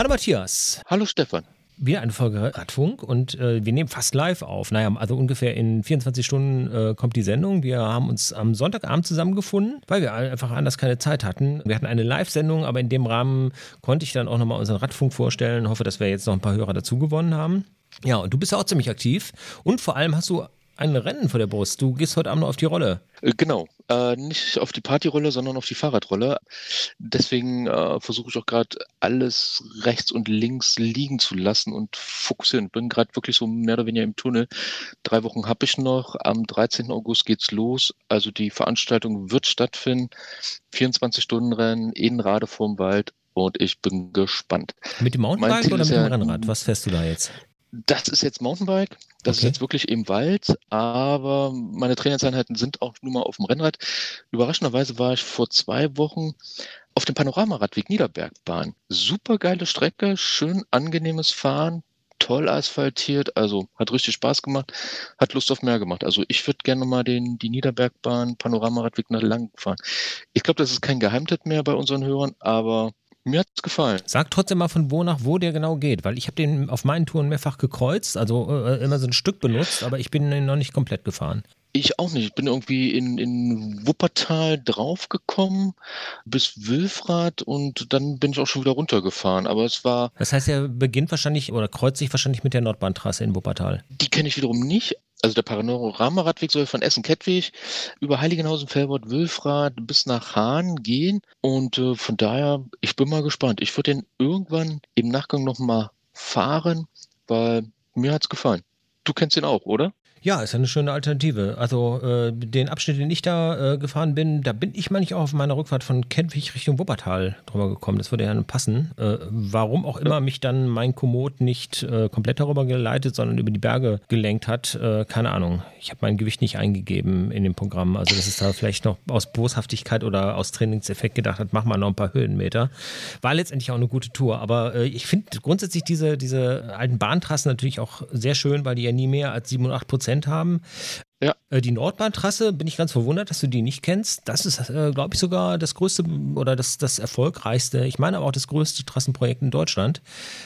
Hallo Matthias. Hallo Stefan. Wieder eine Folge Radfunk und wir nehmen fast live auf. Naja, also ungefähr in 24 Stunden kommt die Sendung. Wir haben uns am Sonntagabend zusammengefunden, weil wir einfach anders keine Zeit hatten. Wir hatten eine Live-Sendung, aber in dem Rahmen konnte ich dann auch nochmal unseren Radfunk vorstellen. Hoffe, dass wir jetzt noch ein paar Hörer dazu gewonnen haben. Ja, und du bist ja auch ziemlich aktiv und vor allem hast du ein Rennen vor der Brust. Du gehst heute Abend auf die Rolle. Genau. Nicht auf die Partyrolle, sondern auf die Fahrradrolle. Deswegen versuche ich auch gerade alles rechts und links liegen zu lassen und fokussieren. Bin gerade wirklich so mehr oder weniger im Tunnel. 3 Wochen habe ich noch. Am 13. August geht's los. Also die Veranstaltung wird stattfinden. 24-Stunden-Rennen in Radevormwald und ich bin gespannt. Mit dem Mountainbike oder mit dem Rennrad? Was fährst du da jetzt? Das ist jetzt Mountainbike, das okay. Ist jetzt wirklich im Wald, aber meine Trainingseinheiten sind auch nur mal auf dem Rennrad. Überraschenderweise war ich vor 2 Wochen auf dem Panoramaradweg Niederbergbahn. Super geile Strecke, schön angenehmes Fahren, toll asphaltiert, also hat richtig Spaß gemacht, hat Lust auf mehr gemacht. Also ich würde gerne mal die Niederbergbahn Panoramaradweg nach lang fahren. Ich glaube, das ist kein Geheimtipp mehr bei unseren Hörern, aber... mir hat es gefallen. Sag trotzdem mal von wo nach wo der genau geht, weil ich habe den auf meinen Touren mehrfach gekreuzt, also immer so ein Stück benutzt, aber ich bin noch nicht komplett gefahren. Ich auch nicht. Ich bin irgendwie in Wuppertal draufgekommen bis Wilfrath und dann bin ich auch schon wieder runtergefahren. Aber es war... Das heißt, er beginnt wahrscheinlich oder kreuzt sich wahrscheinlich mit der Nordbahntrasse in Wuppertal. Die kenne ich wiederum nicht. Also der Panoramaradweg soll von Essen-Kettwig über Heiligenhausen, Velbert, Wilfrath bis nach Hahn gehen. Und von daher, ich bin mal gespannt. Ich würde den irgendwann im Nachgang nochmal fahren, weil mir hat's gefallen. Du kennst den auch, oder? Ja, ist eine schöne Alternative. Also den Abschnitt, den ich da gefahren bin, da bin ich manchmal auch auf meiner Rückfahrt von Kettwig Richtung Wuppertal drüber gekommen. Das würde ja nun passen. Warum auch immer mich dann mein Komoot nicht komplett darüber geleitet, sondern über die Berge gelenkt hat, keine Ahnung. Ich habe mein Gewicht nicht eingegeben in dem Programm. Also dass es da vielleicht noch aus Boshaftigkeit oder aus Trainingseffekt gedacht hat, mach mal noch ein paar Höhenmeter. War letztendlich auch eine gute Tour. Aber ich finde grundsätzlich diese alten Bahntrassen natürlich auch sehr schön, weil die ja nie mehr als 7 und 8% haben. Ja. Die Nordbahntrasse, bin ich ganz verwundert, dass du die nicht kennst. Das ist, glaube ich, sogar das größte oder das erfolgreichste, ich meine aber auch das größte Trassenprojekt in Deutschland,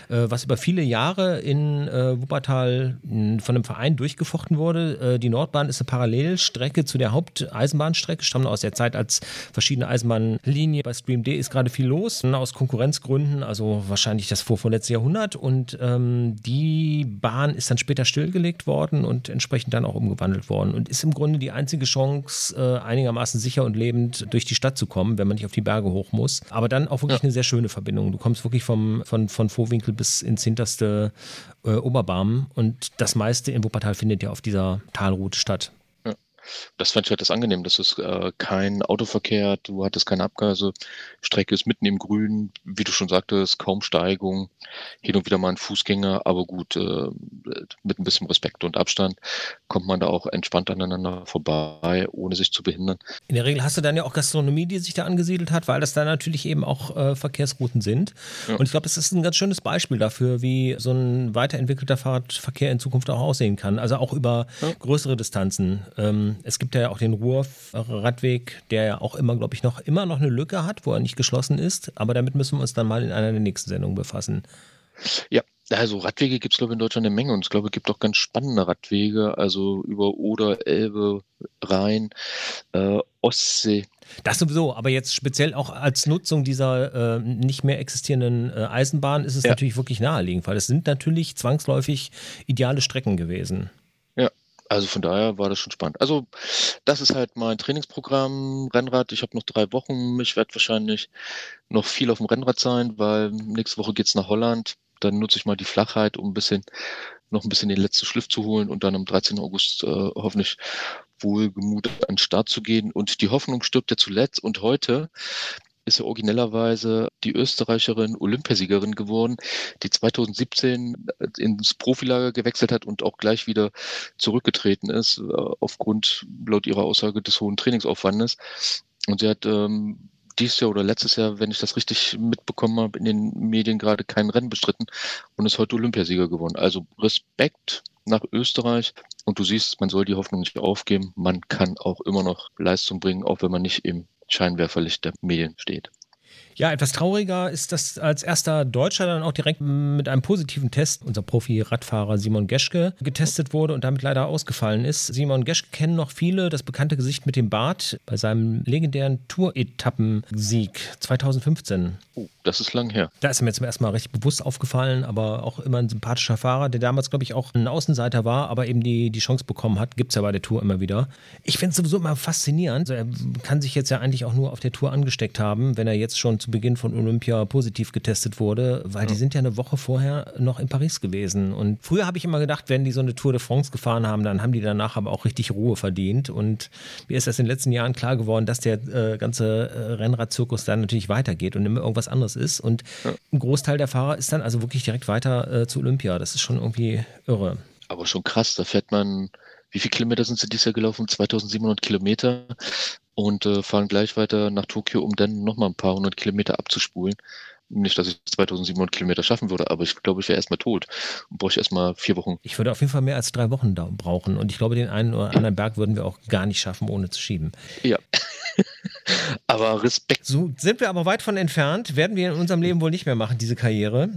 was über viele Jahre in Wuppertal von einem Verein durchgefochten wurde. Die Nordbahn ist eine Parallelstrecke zu der Haupteisenbahnstrecke, stammt aus der Zeit, als verschiedene Eisenbahnlinien. Bei Stream D ist gerade viel los, aus Konkurrenzgründen, also wahrscheinlich das vorvorletzte Jahrhundert. Und die Bahn ist dann später stillgelegt worden und entsprechend dann auch umgewandelt worden. Und ist im Grunde die einzige Chance, einigermaßen sicher und lebend durch die Stadt zu kommen, wenn man nicht auf die Berge hoch muss. Aber dann auch wirklich eine sehr schöne Verbindung. Du kommst wirklich von Vohwinkel bis ins hinterste Oberbarmen. Und das meiste in Wuppertal findet ja auf dieser Talroute statt. Ja. Das fand ich halt das angenehm. Das ist kein Autoverkehr, du hattest keine Abgase. Strecke ist mitten im Grün, wie du schon sagtest, kaum Steigung. Hin und wieder mal ein Fußgänger, aber gut, mit ein bisschen Respekt und Abstand kommt man da auch entspannt aneinander vorbei, ohne sich zu behindern. In der Regel hast du dann ja auch Gastronomie, die sich da angesiedelt hat, weil das da natürlich eben auch Verkehrsrouten sind. Ja. Und ich glaube, das ist ein ganz schönes Beispiel dafür, wie so ein weiterentwickelter Fahrradverkehr in Zukunft auch aussehen kann. Also auch über größere Distanzen. Es gibt ja auch den Ruhr-Radweg, der ja auch immer, glaube ich, noch immer noch eine Lücke hat, wo er nicht geschlossen ist. Aber damit müssen wir uns dann mal in einer der nächsten Sendungen befassen. Ja, also Radwege gibt es, glaube ich, in Deutschland eine Menge und ich glaube, es gibt auch ganz spannende Radwege, also über Oder, Elbe, Rhein, Ostsee. Das sowieso, aber jetzt speziell auch als Nutzung dieser nicht mehr existierenden Eisenbahn ist es natürlich wirklich naheliegend, weil es sind natürlich zwangsläufig ideale Strecken gewesen. Ja. Also von daher war das schon spannend. Also das ist halt mein Trainingsprogramm, Rennrad. Ich habe noch 3 Wochen. Ich werde wahrscheinlich noch viel auf dem Rennrad sein, weil nächste Woche geht es nach Holland. Dann nutze ich mal die Flachheit, um noch ein bisschen den letzten Schliff zu holen und dann am 13. August hoffentlich wohlgemut an den Start zu gehen. Und die Hoffnung stirbt ja zuletzt. Und heute ist ja originellerweise die Österreicherin Olympiasiegerin geworden, die 2017 ins Profilager gewechselt hat und auch gleich wieder zurückgetreten ist, aufgrund, laut ihrer Aussage, des hohen Trainingsaufwandes. Und sie hat dieses Jahr oder letztes Jahr, wenn ich das richtig mitbekommen habe, in den Medien gerade kein Rennen bestritten und ist heute Olympiasieger geworden. Also Respekt nach Österreich. Und du siehst, man soll die Hoffnung nicht aufgeben. Man kann auch immer noch Leistung bringen, auch wenn man nicht im Scheinwerferlicht der Medien steht. Ja, etwas trauriger ist, dass als erster Deutscher dann auch direkt mit einem positiven Test unser Profi-Radfahrer Simon Geschke getestet wurde und damit leider ausgefallen ist. Simon Geschke kennen noch viele, das bekannte Gesicht mit dem Bart bei seinem legendären Tour-Etappensieg 2015. Oh, das ist lang her. Da ist mir zum ersten Mal richtig bewusst aufgefallen, aber auch immer ein sympathischer Fahrer, der damals, glaube ich, auch ein Außenseiter war, aber eben die Chance bekommen hat. Gibt es ja bei der Tour immer wieder. Ich finde es sowieso immer faszinierend. Also er kann sich jetzt ja eigentlich auch nur auf der Tour angesteckt haben, wenn er jetzt schon zu Beginn von Olympia positiv getestet wurde, weil die sind ja eine Woche vorher noch in Paris gewesen. Und früher habe ich immer gedacht, wenn die so eine Tour de France gefahren haben, dann haben die danach aber auch richtig Ruhe verdient. Und mir ist das in den letzten Jahren klar geworden, dass der ganze Rennradzirkus dann natürlich weitergeht und immer irgendwas anderes ist. Und ein Großteil der Fahrer ist dann also wirklich direkt weiter zu Olympia. Das ist schon irgendwie irre. Aber schon krass, da fährt man, wie viele Kilometer sind sie dieses Jahr gelaufen? 2700 Kilometer. Und fahren gleich weiter nach Tokio, um dann nochmal ein paar hundert Kilometer abzuspulen. Nicht, dass ich 2700 Kilometer schaffen würde, aber ich glaube, ich wäre erstmal tot. Brauche ich erstmal 4 Wochen. Ich würde auf jeden Fall mehr als 3 Wochen da brauchen. Und ich glaube, den einen oder anderen Berg würden wir auch gar nicht schaffen, ohne zu schieben. Ja. Aber Respekt. So sind wir aber weit von entfernt. Werden wir in unserem Leben wohl nicht mehr machen, diese Karriere.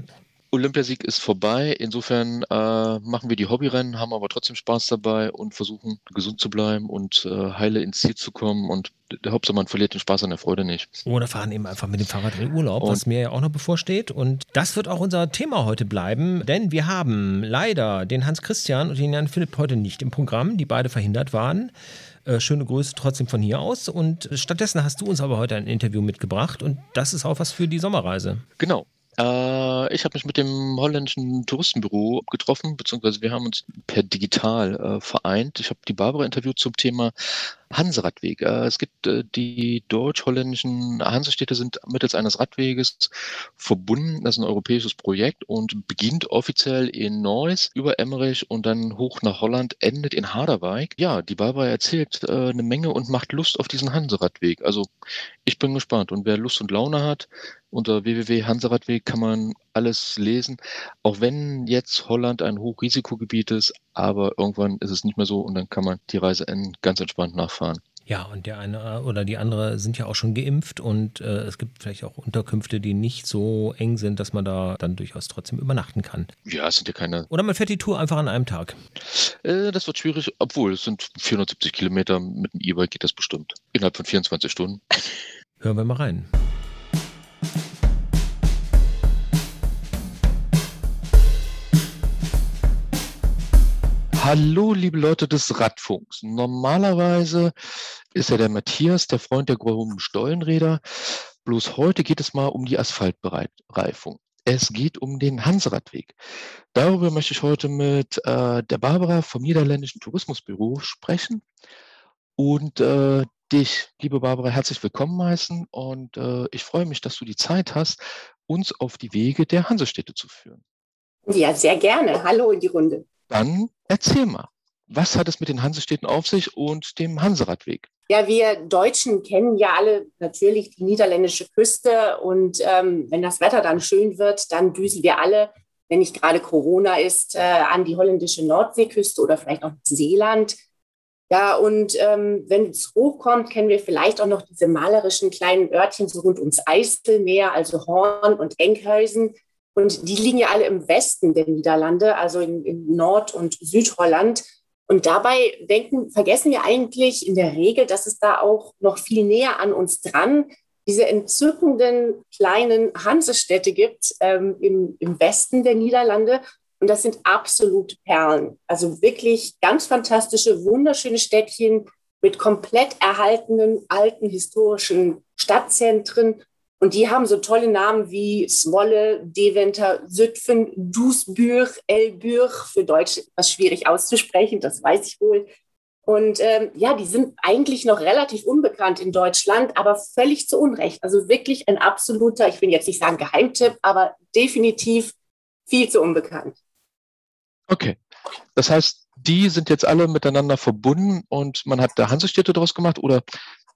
Olympiasieg ist vorbei, insofern machen wir die Hobbyrennen, haben aber trotzdem Spaß dabei und versuchen gesund zu bleiben und heile ins Ziel zu kommen und Hauptsache man verliert den Spaß an der Freude nicht. Oder fahren eben einfach mit dem Fahrrad in Urlaub, was mir ja auch noch bevorsteht und das wird auch unser Thema heute bleiben, denn wir haben leider den Hans Christian und den Jan Philipp heute nicht im Programm, die beide verhindert waren. Schöne Grüße trotzdem von hier aus und stattdessen hast du uns aber heute ein Interview mitgebracht und das ist auch was für die Sommerreise. Genau. Ich habe mich mit dem holländischen Touristenbüro getroffen, beziehungsweise wir haben uns per digital vereint. Ich habe die Barbara interviewt zum Thema Hanseradweg. Es gibt die deutsch-holländischen Hansestädte sind mittels eines Radweges verbunden. Das ist ein europäisches Projekt und beginnt offiziell in Neuss über Emmerich und dann hoch nach Holland, endet in Harderwijk. Ja, die Barbara erzählt eine Menge und macht Lust auf diesen Hanseradweg. Also ich bin gespannt und wer Lust und Laune hat, unter www.hanseradweg kann man alles lesen, auch wenn jetzt Holland ein Hochrisikogebiet ist, aber irgendwann ist es nicht mehr so und dann kann man die Reise ganz entspannt nachfahren. Ja, und der eine oder die andere sind ja auch schon geimpft und es gibt vielleicht auch Unterkünfte, die nicht so eng sind, dass man da dann durchaus trotzdem übernachten kann. Ja, es sind ja keine... Oder man fährt die Tour einfach an einem Tag. Das wird schwierig, obwohl es sind 470 Kilometer, mit dem E-Bike geht das bestimmt. Innerhalb von 24 Stunden. Hören wir mal rein. Hallo, liebe Leute des Radfunks. Normalerweise ist ja der Matthias, der Freund der groben Stollenräder. Bloß heute geht es mal um die Asphaltbereifung. Es geht um den Hanseradweg. Darüber möchte ich heute mit der Barbara vom niederländischen Tourismusbüro sprechen. Und dich, liebe Barbara, herzlich willkommen heißen. Und ich freue mich, dass du die Zeit hast, uns auf die Wege der Hansestädte zu führen. Ja, sehr gerne. Hallo in die Runde. Dann erzähl mal, was hat es mit den Hansestädten auf sich und dem Hanseradweg? Ja, wir Deutschen kennen ja alle natürlich die niederländische Küste und wenn das Wetter dann schön wird, dann düsen wir alle, wenn nicht gerade Corona ist, an die holländische Nordseeküste oder vielleicht auch Seeland. Ja, und wenn es hochkommt, kennen wir vielleicht auch noch diese malerischen kleinen Örtchen so rund ums Eiselmeer, also Horn und Enkhuizen. Und die liegen ja alle im Westen der Niederlande, also in Nord- und Südholland. Und dabei vergessen wir eigentlich in der Regel, dass es da auch noch viel näher an uns dran diese entzückenden kleinen Hansestädte gibt im Westen der Niederlande. Und das sind absolute Perlen. Also wirklich ganz fantastische, wunderschöne Städtchen mit komplett erhaltenen alten historischen Stadtzentren. Und die haben so tolle Namen wie Zwolle, Deventer, Zutphen, Duisburg, Elburg, für Deutsch etwas schwierig auszusprechen, das weiß ich wohl. Und ja, die sind eigentlich noch relativ unbekannt in Deutschland, aber völlig zu Unrecht. Also wirklich ein absoluter, ich will jetzt nicht sagen Geheimtipp, aber definitiv viel zu unbekannt. Okay, das heißt, die sind jetzt alle miteinander verbunden und man hat da Hansestädte draus gemacht oder...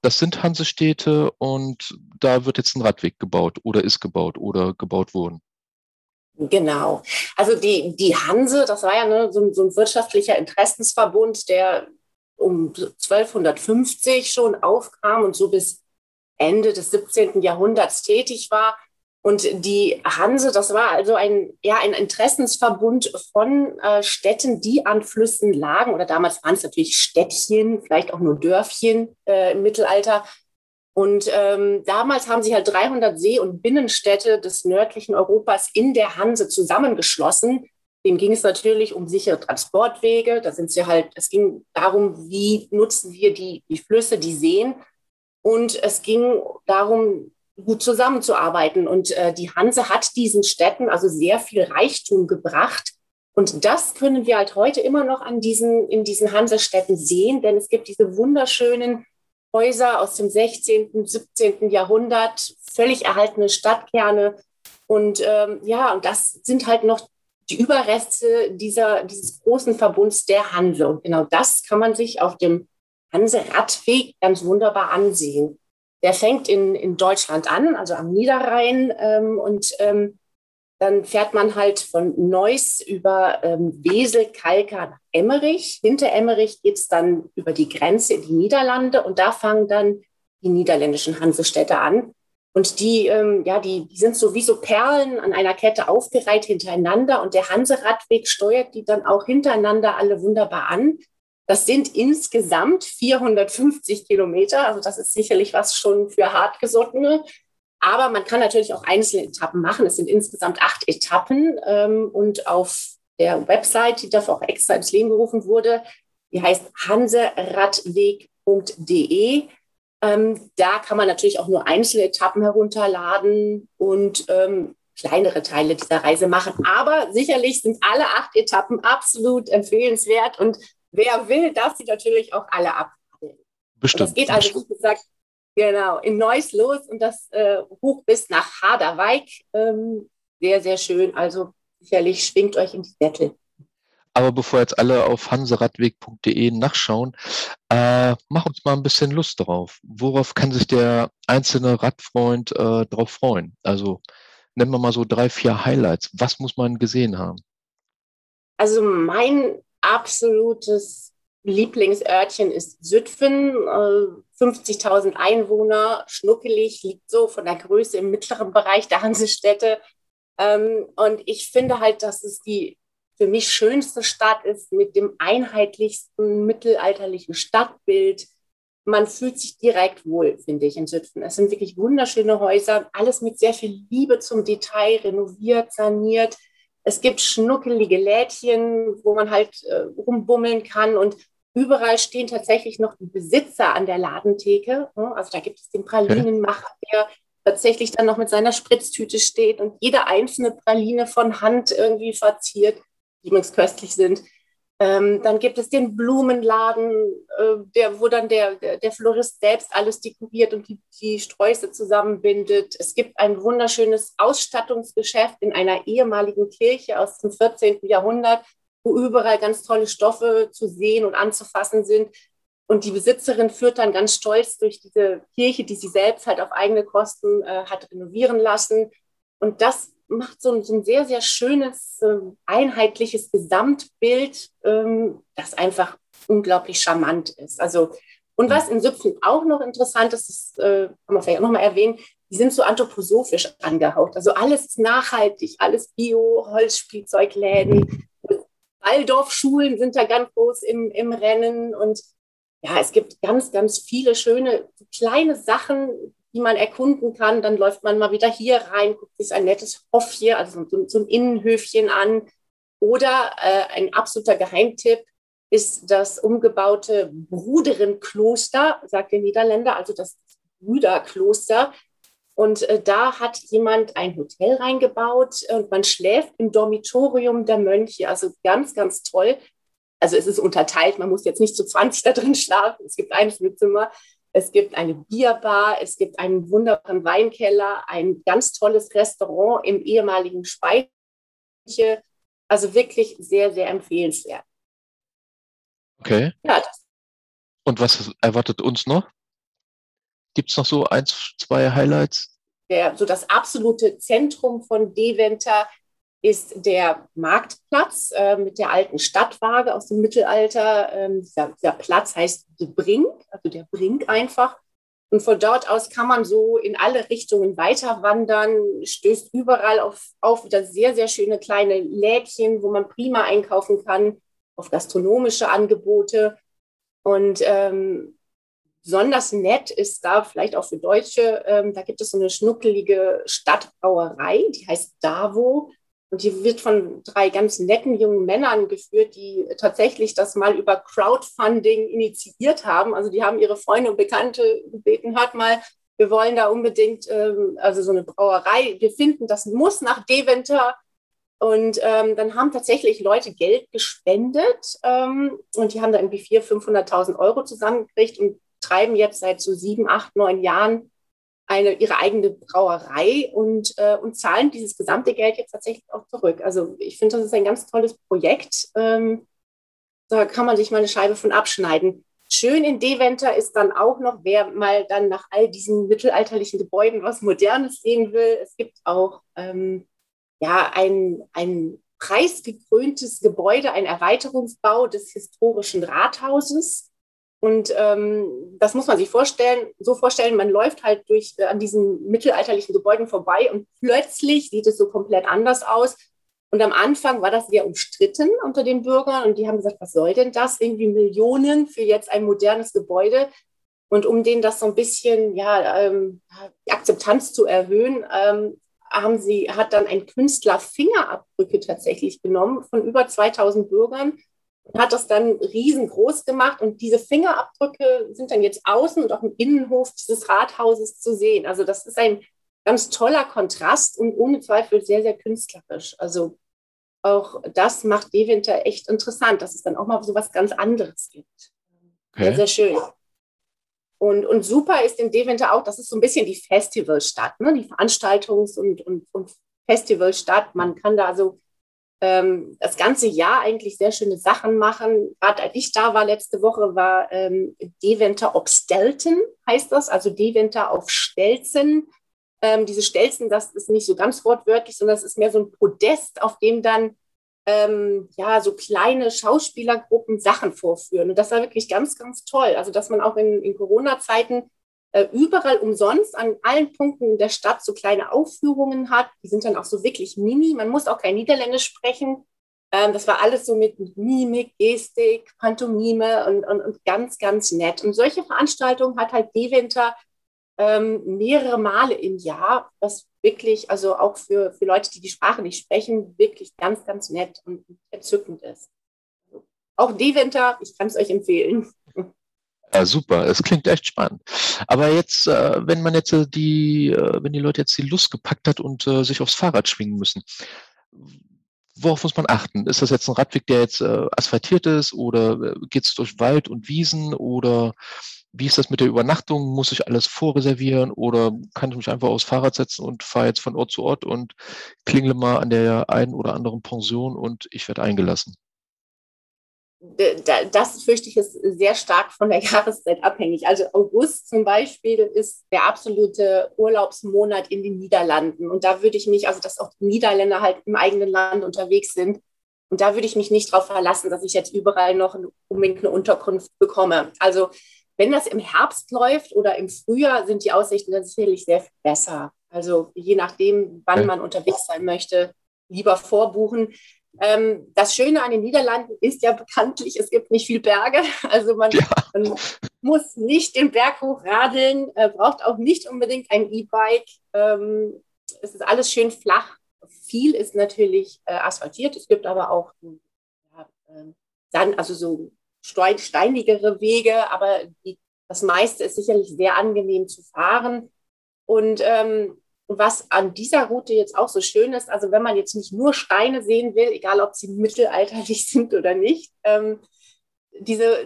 Das sind Hansestädte und da wird jetzt ein Radweg gebaut oder ist gebaut oder gebaut worden. Genau. Also die Hanse, das war ja so ein wirtschaftlicher Interessensverbund, der um 1250 schon aufkam und so bis Ende des 17. Jahrhunderts tätig war. Und die Hanse, das war also ein Interessensverbund von Städten, die an Flüssen lagen. Oder damals waren es natürlich Städtchen, vielleicht auch nur Dörfchen im Mittelalter. Und damals haben sich halt 300 See- und Binnenstädte des nördlichen Europas in der Hanse zusammengeschlossen. Dem ging es natürlich um sichere Transportwege. Da sind sie halt, es ging darum, wie nutzen wir die Flüsse, die Seen. Und es ging darum, gut zusammenzuarbeiten. Und die Hanse hat diesen Städten also sehr viel Reichtum gebracht. Und das können wir halt heute immer noch in diesen Hansestädten sehen, denn es gibt diese wunderschönen Häuser aus dem 16., 17. Jahrhundert, völlig erhaltene Stadtkerne. Und und das sind halt noch die Überreste dieses großen Verbunds der Hanse. Und genau das kann man sich auf dem Hanseradweg ganz wunderbar ansehen. Der fängt in Deutschland an, also am Niederrhein. Dann fährt man halt von Neuss über Wesel, Kalkar nach Emmerich. Hinter Emmerich geht es dann über die Grenze in die Niederlande. Und da fangen dann die niederländischen Hansestädte an. Und die sind so wie so Perlen an einer Kette aufgereiht hintereinander. Und der Hanseradweg steuert die dann auch hintereinander alle wunderbar an. Das sind insgesamt 450 Kilometer, also das ist sicherlich was schon für Hartgesottene. Aber man kann natürlich auch einzelne Etappen machen. Es sind insgesamt 8 Etappen. Und auf der Website, die dafür auch extra ins Leben gerufen wurde, die heißt hanseradweg.de. Da kann man natürlich auch nur einzelne Etappen herunterladen und kleinere Teile dieser Reise machen. Aber sicherlich sind alle 8 Etappen absolut empfehlenswert. Und wer will, darf sie natürlich auch alle abhandeln. Bestimmt. Das geht also, wie gesagt, genau, in Neuss los und das hoch bis nach Harderwijk. Sehr, sehr schön. Also sicherlich schwingt euch in die Sättel. Aber bevor jetzt alle auf hanseradweg.de nachschauen, mach uns mal ein bisschen Lust drauf. Worauf kann sich der einzelne Radfreund drauf freuen? Also nennen wir mal so 3-4 Highlights. Was muss man gesehen haben? Also mein absolutes Lieblingsörtchen ist Zutphen, 50.000 Einwohner, schnuckelig, liegt so von der Größe im mittleren Bereich der Hansestädte. Und ich finde halt, dass es die für mich schönste Stadt ist mit dem einheitlichsten mittelalterlichen Stadtbild. Man fühlt sich direkt wohl, finde ich, in Zutphen. Es sind wirklich wunderschöne Häuser, alles mit sehr viel Liebe zum Detail, renoviert, saniert. Es gibt schnuckelige Lädchen, wo man halt rumbummeln kann. Und überall stehen tatsächlich noch die Besitzer an der Ladentheke. Also da gibt es den Pralinenmacher, der tatsächlich dann noch mit seiner Spritztüte steht und jede einzelne Praline von Hand irgendwie verziert, die übrigens köstlich sind. Dann gibt es den Blumenladen, wo dann der Florist selbst alles dekoriert und die Sträuße zusammenbindet. Es gibt ein wunderschönes Ausstattungsgeschäft in einer ehemaligen Kirche aus dem 14. Jahrhundert, wo überall ganz tolle Stoffe zu sehen und anzufassen sind. Und die Besitzerin führt dann ganz stolz durch diese Kirche, die sie selbst halt auf eigene Kosten hat renovieren lassen. Und das macht so ein sehr, sehr schönes, einheitliches Gesamtbild, das einfach unglaublich charmant ist. Also, und was in Zutphen auch noch interessant ist, das kann man vielleicht auch nochmal erwähnen, die sind so anthroposophisch angehaucht. Also alles ist nachhaltig, alles Bio, Holzspielzeugläden, Waldorfschulen sind da ganz groß im Rennen. Und ja, es gibt ganz, ganz viele schöne, kleine Sachen, die man erkunden kann. Dann läuft man mal wieder hier rein, guckt sich ein nettes Hof hier, also so ein Innenhöfchen an. Oder ein absoluter Geheimtipp ist das umgebaute Bruderenkloster, sagt der Niederländer, also das Brüderkloster. Und da hat jemand ein Hotel reingebaut und man schläft im Dormitorium der Mönche, also ganz, ganz toll. Also es ist unterteilt, man muss jetzt nicht zu 20 da drin schlafen, es gibt ein Schlafzimmer. Es gibt eine Bierbar, es gibt einen wunderbaren Weinkeller, ein ganz tolles Restaurant im ehemaligen Speicher. Also wirklich sehr, sehr empfehlenswert. Okay. Ja, und was erwartet uns noch? Gibt es noch so 1, 2 Highlights? So das absolute Zentrum von Deventer ist der Marktplatz mit der alten Stadtwaage aus dem Mittelalter. Dieser Platz heißt De Brink, also der Brink einfach. Und von dort aus kann man so in alle Richtungen weiter wandern, stößt überall auf das sehr, sehr schöne kleine Lädchen, wo man prima einkaufen kann, auf gastronomische Angebote. Und besonders nett ist da vielleicht auch für Deutsche, da gibt es so eine schnuckelige Stadtbrauerei, die heißt Davo. Und die wird von 3 ganz netten jungen Männern geführt, die tatsächlich das mal über Crowdfunding initiiert haben. Also die haben ihre Freunde und Bekannte gebeten, hört mal, wir wollen da unbedingt, also so eine Brauerei, wir finden, das muss nach Deventer. Und dann haben tatsächlich Leute Geld gespendet und die haben da irgendwie 400.000, 500.000 Euro zusammengekriegt und treiben jetzt seit so 7, 8, 9 Jahren ihre eigene Brauerei und zahlen dieses gesamte Geld jetzt tatsächlich auch zurück. Also ich finde, das ist ein ganz tolles Projekt. Da kann man sich mal eine Scheibe von abschneiden. Schön in Deventer ist dann auch noch, wer mal dann nach all diesen mittelalterlichen Gebäuden was Modernes sehen will. Es gibt auch ein preisgekröntes Gebäude, ein Erweiterungsbau des historischen Rathauses. Und das muss man sich vorstellen, man läuft halt an diesen mittelalterlichen Gebäuden vorbei und plötzlich sieht es so komplett anders aus. Und am Anfang war das sehr umstritten unter den Bürgern und die haben gesagt, was soll denn das? Irgendwie Millionen für jetzt ein modernes Gebäude. Und um denen das so ein bisschen, die Akzeptanz zu erhöhen, hat dann ein Künstler Fingerabdrücke tatsächlich genommen von über 2000 Bürgern. Hat das dann riesengroß gemacht und diese Fingerabdrücke sind dann jetzt außen und auch im Innenhof dieses Rathauses zu sehen. Also das ist ein ganz toller Kontrast und ohne Zweifel sehr, sehr künstlerisch. Also auch das macht Deventer echt interessant, dass es dann auch mal so was ganz anderes gibt. Okay. Sehr, sehr schön. Und super ist in Deventer auch, das ist so ein bisschen die Festivalstadt, ne? Die Veranstaltungs- und Festivalstadt. Man kann da also das ganze Jahr eigentlich sehr schöne Sachen machen. Gerade als ich da war letzte Woche, war Deventer op Stelten, heißt das, also Deventer auf Stelzen. Diese Stelzen, das ist nicht so ganz wortwörtlich, sondern das ist mehr so ein Podest, auf dem dann so kleine Schauspielergruppen Sachen vorführen. Und das war wirklich ganz, ganz toll. Also dass man auch in Corona-Zeiten überall umsonst an allen Punkten in der Stadt so kleine Aufführungen hat. Die sind dann auch so wirklich mini. Man muss auch kein Niederländisch sprechen. Das war alles so mit Mimik, Gestik, Pantomime und ganz, ganz nett. Und solche Veranstaltungen hat halt Deventer mehrere Male im Jahr, was wirklich, also auch für Leute, die die Sprache nicht sprechen, wirklich ganz, ganz nett und entzückend ist. Auch Deventer, ich kann es euch empfehlen. Ja, super, es klingt echt spannend. Aber jetzt, wenn die Leute jetzt die Lust gepackt hat und sich aufs Fahrrad schwingen müssen, worauf muss man achten? Ist das jetzt ein Radweg, der jetzt asphaltiert ist oder geht es durch Wald und Wiesen oder wie ist das mit der Übernachtung? Muss ich alles vorreservieren oder kann ich mich einfach aufs Fahrrad setzen und fahre jetzt von Ort zu Ort und klingle mal an der einen oder anderen Pension und ich werde eingelassen? Das fürchte ich ist sehr stark von der Jahreszeit abhängig. Also August zum Beispiel ist der absolute Urlaubsmonat in den Niederlanden. Und da würde ich mich, also dass auch die Niederländer halt im eigenen Land unterwegs sind. Und da würde ich mich nicht darauf verlassen, dass ich jetzt überall noch unbedingt eine Unterkunft bekomme. Also wenn das im Herbst läuft oder im Frühjahr, sind die Aussichten dann sicherlich sehr viel besser. Also je nachdem, wann man unterwegs sein möchte, lieber vorbuchen. Das Schöne an den Niederlanden ist ja bekanntlich, es gibt nicht viel Berge, also man muss nicht den Berg hochradeln, braucht auch nicht unbedingt ein E-Bike, es ist alles schön flach, viel ist natürlich asphaltiert, es gibt aber auch so steinigere Wege, aber das meiste ist sicherlich sehr angenehm zu fahren und was an dieser Route jetzt auch so schön ist, also wenn man jetzt nicht nur Steine sehen will, egal ob sie mittelalterlich sind oder nicht, der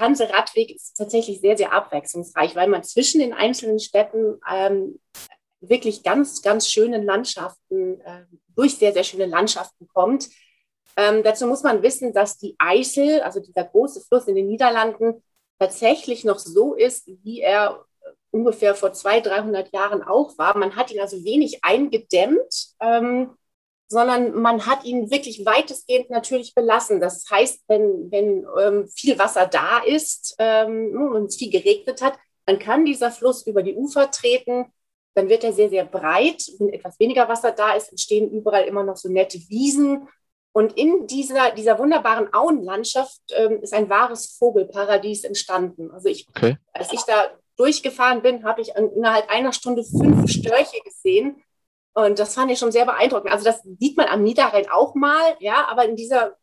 Hanseradweg ist tatsächlich sehr, sehr abwechslungsreich, weil man zwischen den einzelnen Städten wirklich ganz, ganz schöne Landschaften, durch sehr, sehr schöne Landschaften kommt. Dazu muss man wissen, dass die IJssel, also dieser große Fluss in den Niederlanden, tatsächlich noch so ist, wie er ungefähr vor 200, 300 Jahren auch war. Man hat ihn also wenig eingedämmt, sondern man hat ihn wirklich weitestgehend natürlich belassen. Das heißt, wenn viel Wasser da ist und es viel geregnet hat, dann kann dieser Fluss über die Ufer treten, dann wird er sehr, sehr breit. Wenn etwas weniger Wasser da ist, entstehen überall immer noch so nette Wiesen. Und in dieser wunderbaren Auenlandschaft ist ein wahres Vogelparadies entstanden. Also als ich da durchgefahren bin, habe ich innerhalb einer Stunde 5 Störche gesehen. Und das fand ich schon sehr beeindruckend. Also das sieht man am Niederrhein auch mal, ja, aber in dieser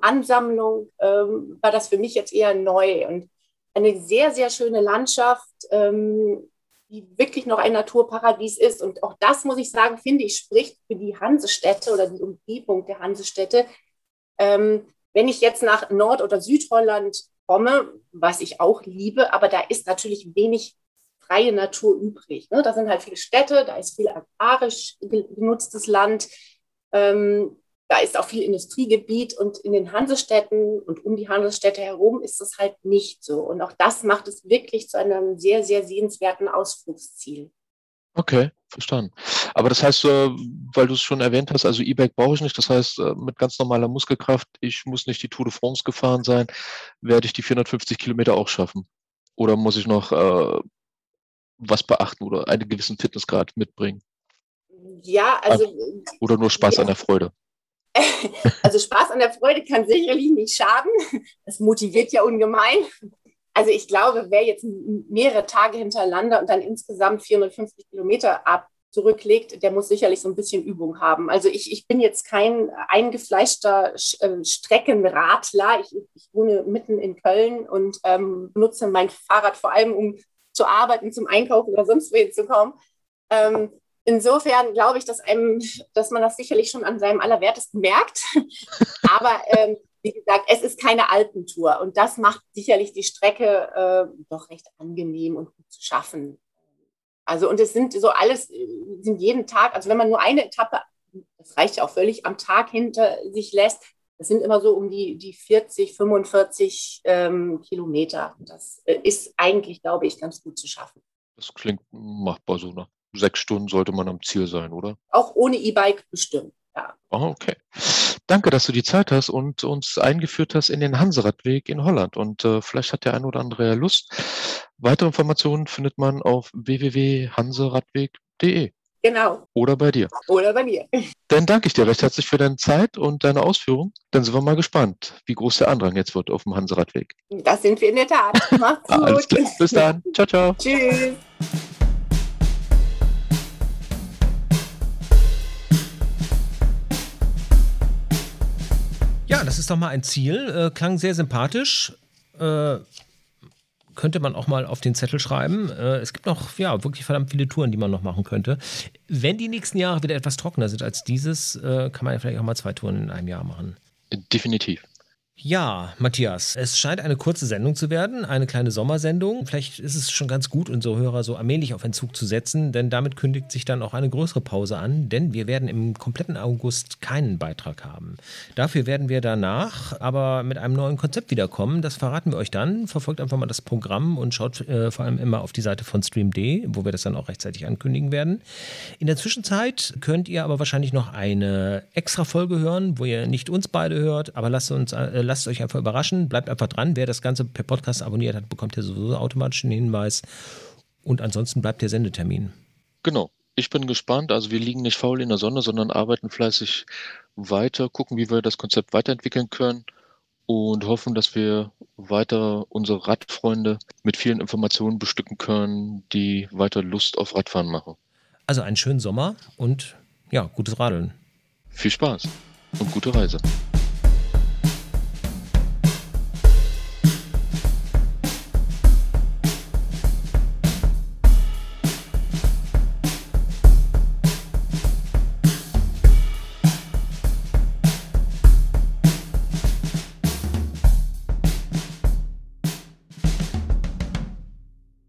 Ansammlung war das für mich jetzt eher neu. Und eine sehr, sehr schöne Landschaft, die wirklich noch ein Naturparadies ist. Und auch das, muss ich sagen, finde ich, spricht für die Hansestädte oder die Umgebung der Hansestädte. Wenn ich jetzt nach Nord- oder Südholland komme, was ich auch liebe, aber da ist natürlich wenig freie Natur übrig. Ne? Da sind halt viele Städte, da ist viel agrarisch genutztes Land, da ist auch viel Industriegebiet und in den Hansestädten und um die Hansestädte herum ist es halt nicht so. Und auch das macht es wirklich zu einem sehr, sehr sehenswerten Ausflugsziel. Okay, verstanden. Aber das heißt, weil du es schon erwähnt hast, also E-Bike brauche ich nicht. Das heißt, mit ganz normaler Muskelkraft, ich muss nicht die Tour de France gefahren sein, werde ich die 450 Kilometer auch schaffen. Oder muss ich noch was beachten oder einen gewissen Fitnessgrad mitbringen? Ja, also... Oder nur Spaß an der Freude? Also Spaß an der Freude kann sicherlich nicht schaden. Das motiviert ja ungemein. Also ich glaube, wer jetzt mehrere Tage hintereinander und dann insgesamt 450 Kilometer zurücklegt, der muss sicherlich so ein bisschen Übung haben. Also ich bin jetzt kein eingefleischter Streckenradler. Ich wohne mitten in Köln und benutze mein Fahrrad vor allem, um zu arbeiten, zum Einkaufen oder sonst wohin zu kommen. Insofern glaube ich, dass man das sicherlich schon an seinem Allerwertesten merkt. Aber wie gesagt, es ist keine Alpentour. Und das macht sicherlich die Strecke doch recht angenehm und gut zu schaffen. Also, und es sind so alles, sind jeden Tag, also wenn man nur eine Etappe, das reicht ja auch völlig, am Tag hinter sich lässt, das sind immer so um die 40, 45 Kilometer. Das ist eigentlich, glaube ich, ganz gut zu schaffen. Das klingt machbar so, ne? 6 Stunden sollte man am Ziel sein, oder? Auch ohne E-Bike bestimmt, ja. Oh, okay. Danke, dass du die Zeit hast und uns eingeführt hast in den Hanseradweg in Holland. Und vielleicht hat der ein oder andere ja Lust. Weitere Informationen findet man auf www.hanseradweg.de. Genau. Oder bei dir. Oder bei mir. Dann danke ich dir recht herzlich für deine Zeit und deine Ausführungen. Dann sind wir mal gespannt, wie groß der Andrang jetzt wird auf dem Hanseradweg. Das sind wir in der Tat. Macht's gut. Alles klar. Bis dann. Ciao, ciao. Tschüss. Ja, das ist doch mal ein Ziel. Klang sehr sympathisch. Könnte man auch mal auf den Zettel schreiben. Es gibt noch, ja, wirklich verdammt viele Touren, die man noch machen könnte. Wenn die nächsten Jahre wieder etwas trockener sind als dieses, kann man ja vielleicht auch mal 2 Touren in einem Jahr machen. Definitiv. Ja, Matthias, es scheint eine kurze Sendung zu werden, eine kleine Sommersendung. Vielleicht ist es schon ganz gut, unsere Hörer so allmählich auf Entzug zu setzen, denn damit kündigt sich dann auch eine größere Pause an, denn wir werden im kompletten August keinen Beitrag haben. Dafür werden wir danach aber mit einem neuen Konzept wiederkommen, das verraten wir euch dann. Verfolgt einfach mal das Programm und schaut vor allem immer auf die Seite von Stream D, wo wir das dann auch rechtzeitig ankündigen werden. In der Zwischenzeit könnt ihr aber wahrscheinlich noch eine Extra-Folge hören, wo ihr nicht uns beide hört, aber lasst euch einfach überraschen, bleibt einfach dran. Wer das Ganze per Podcast abonniert hat, bekommt ja sowieso automatisch den Hinweis. Und ansonsten bleibt der Sendetermin. Genau. Ich bin gespannt. Also wir liegen nicht faul in der Sonne, sondern arbeiten fleißig weiter, gucken, wie wir das Konzept weiterentwickeln können und hoffen, dass wir weiter unsere Radfreunde mit vielen Informationen bestücken können, die weiter Lust auf Radfahren machen. Also einen schönen Sommer und ja, gutes Radeln. Viel Spaß und gute Reise.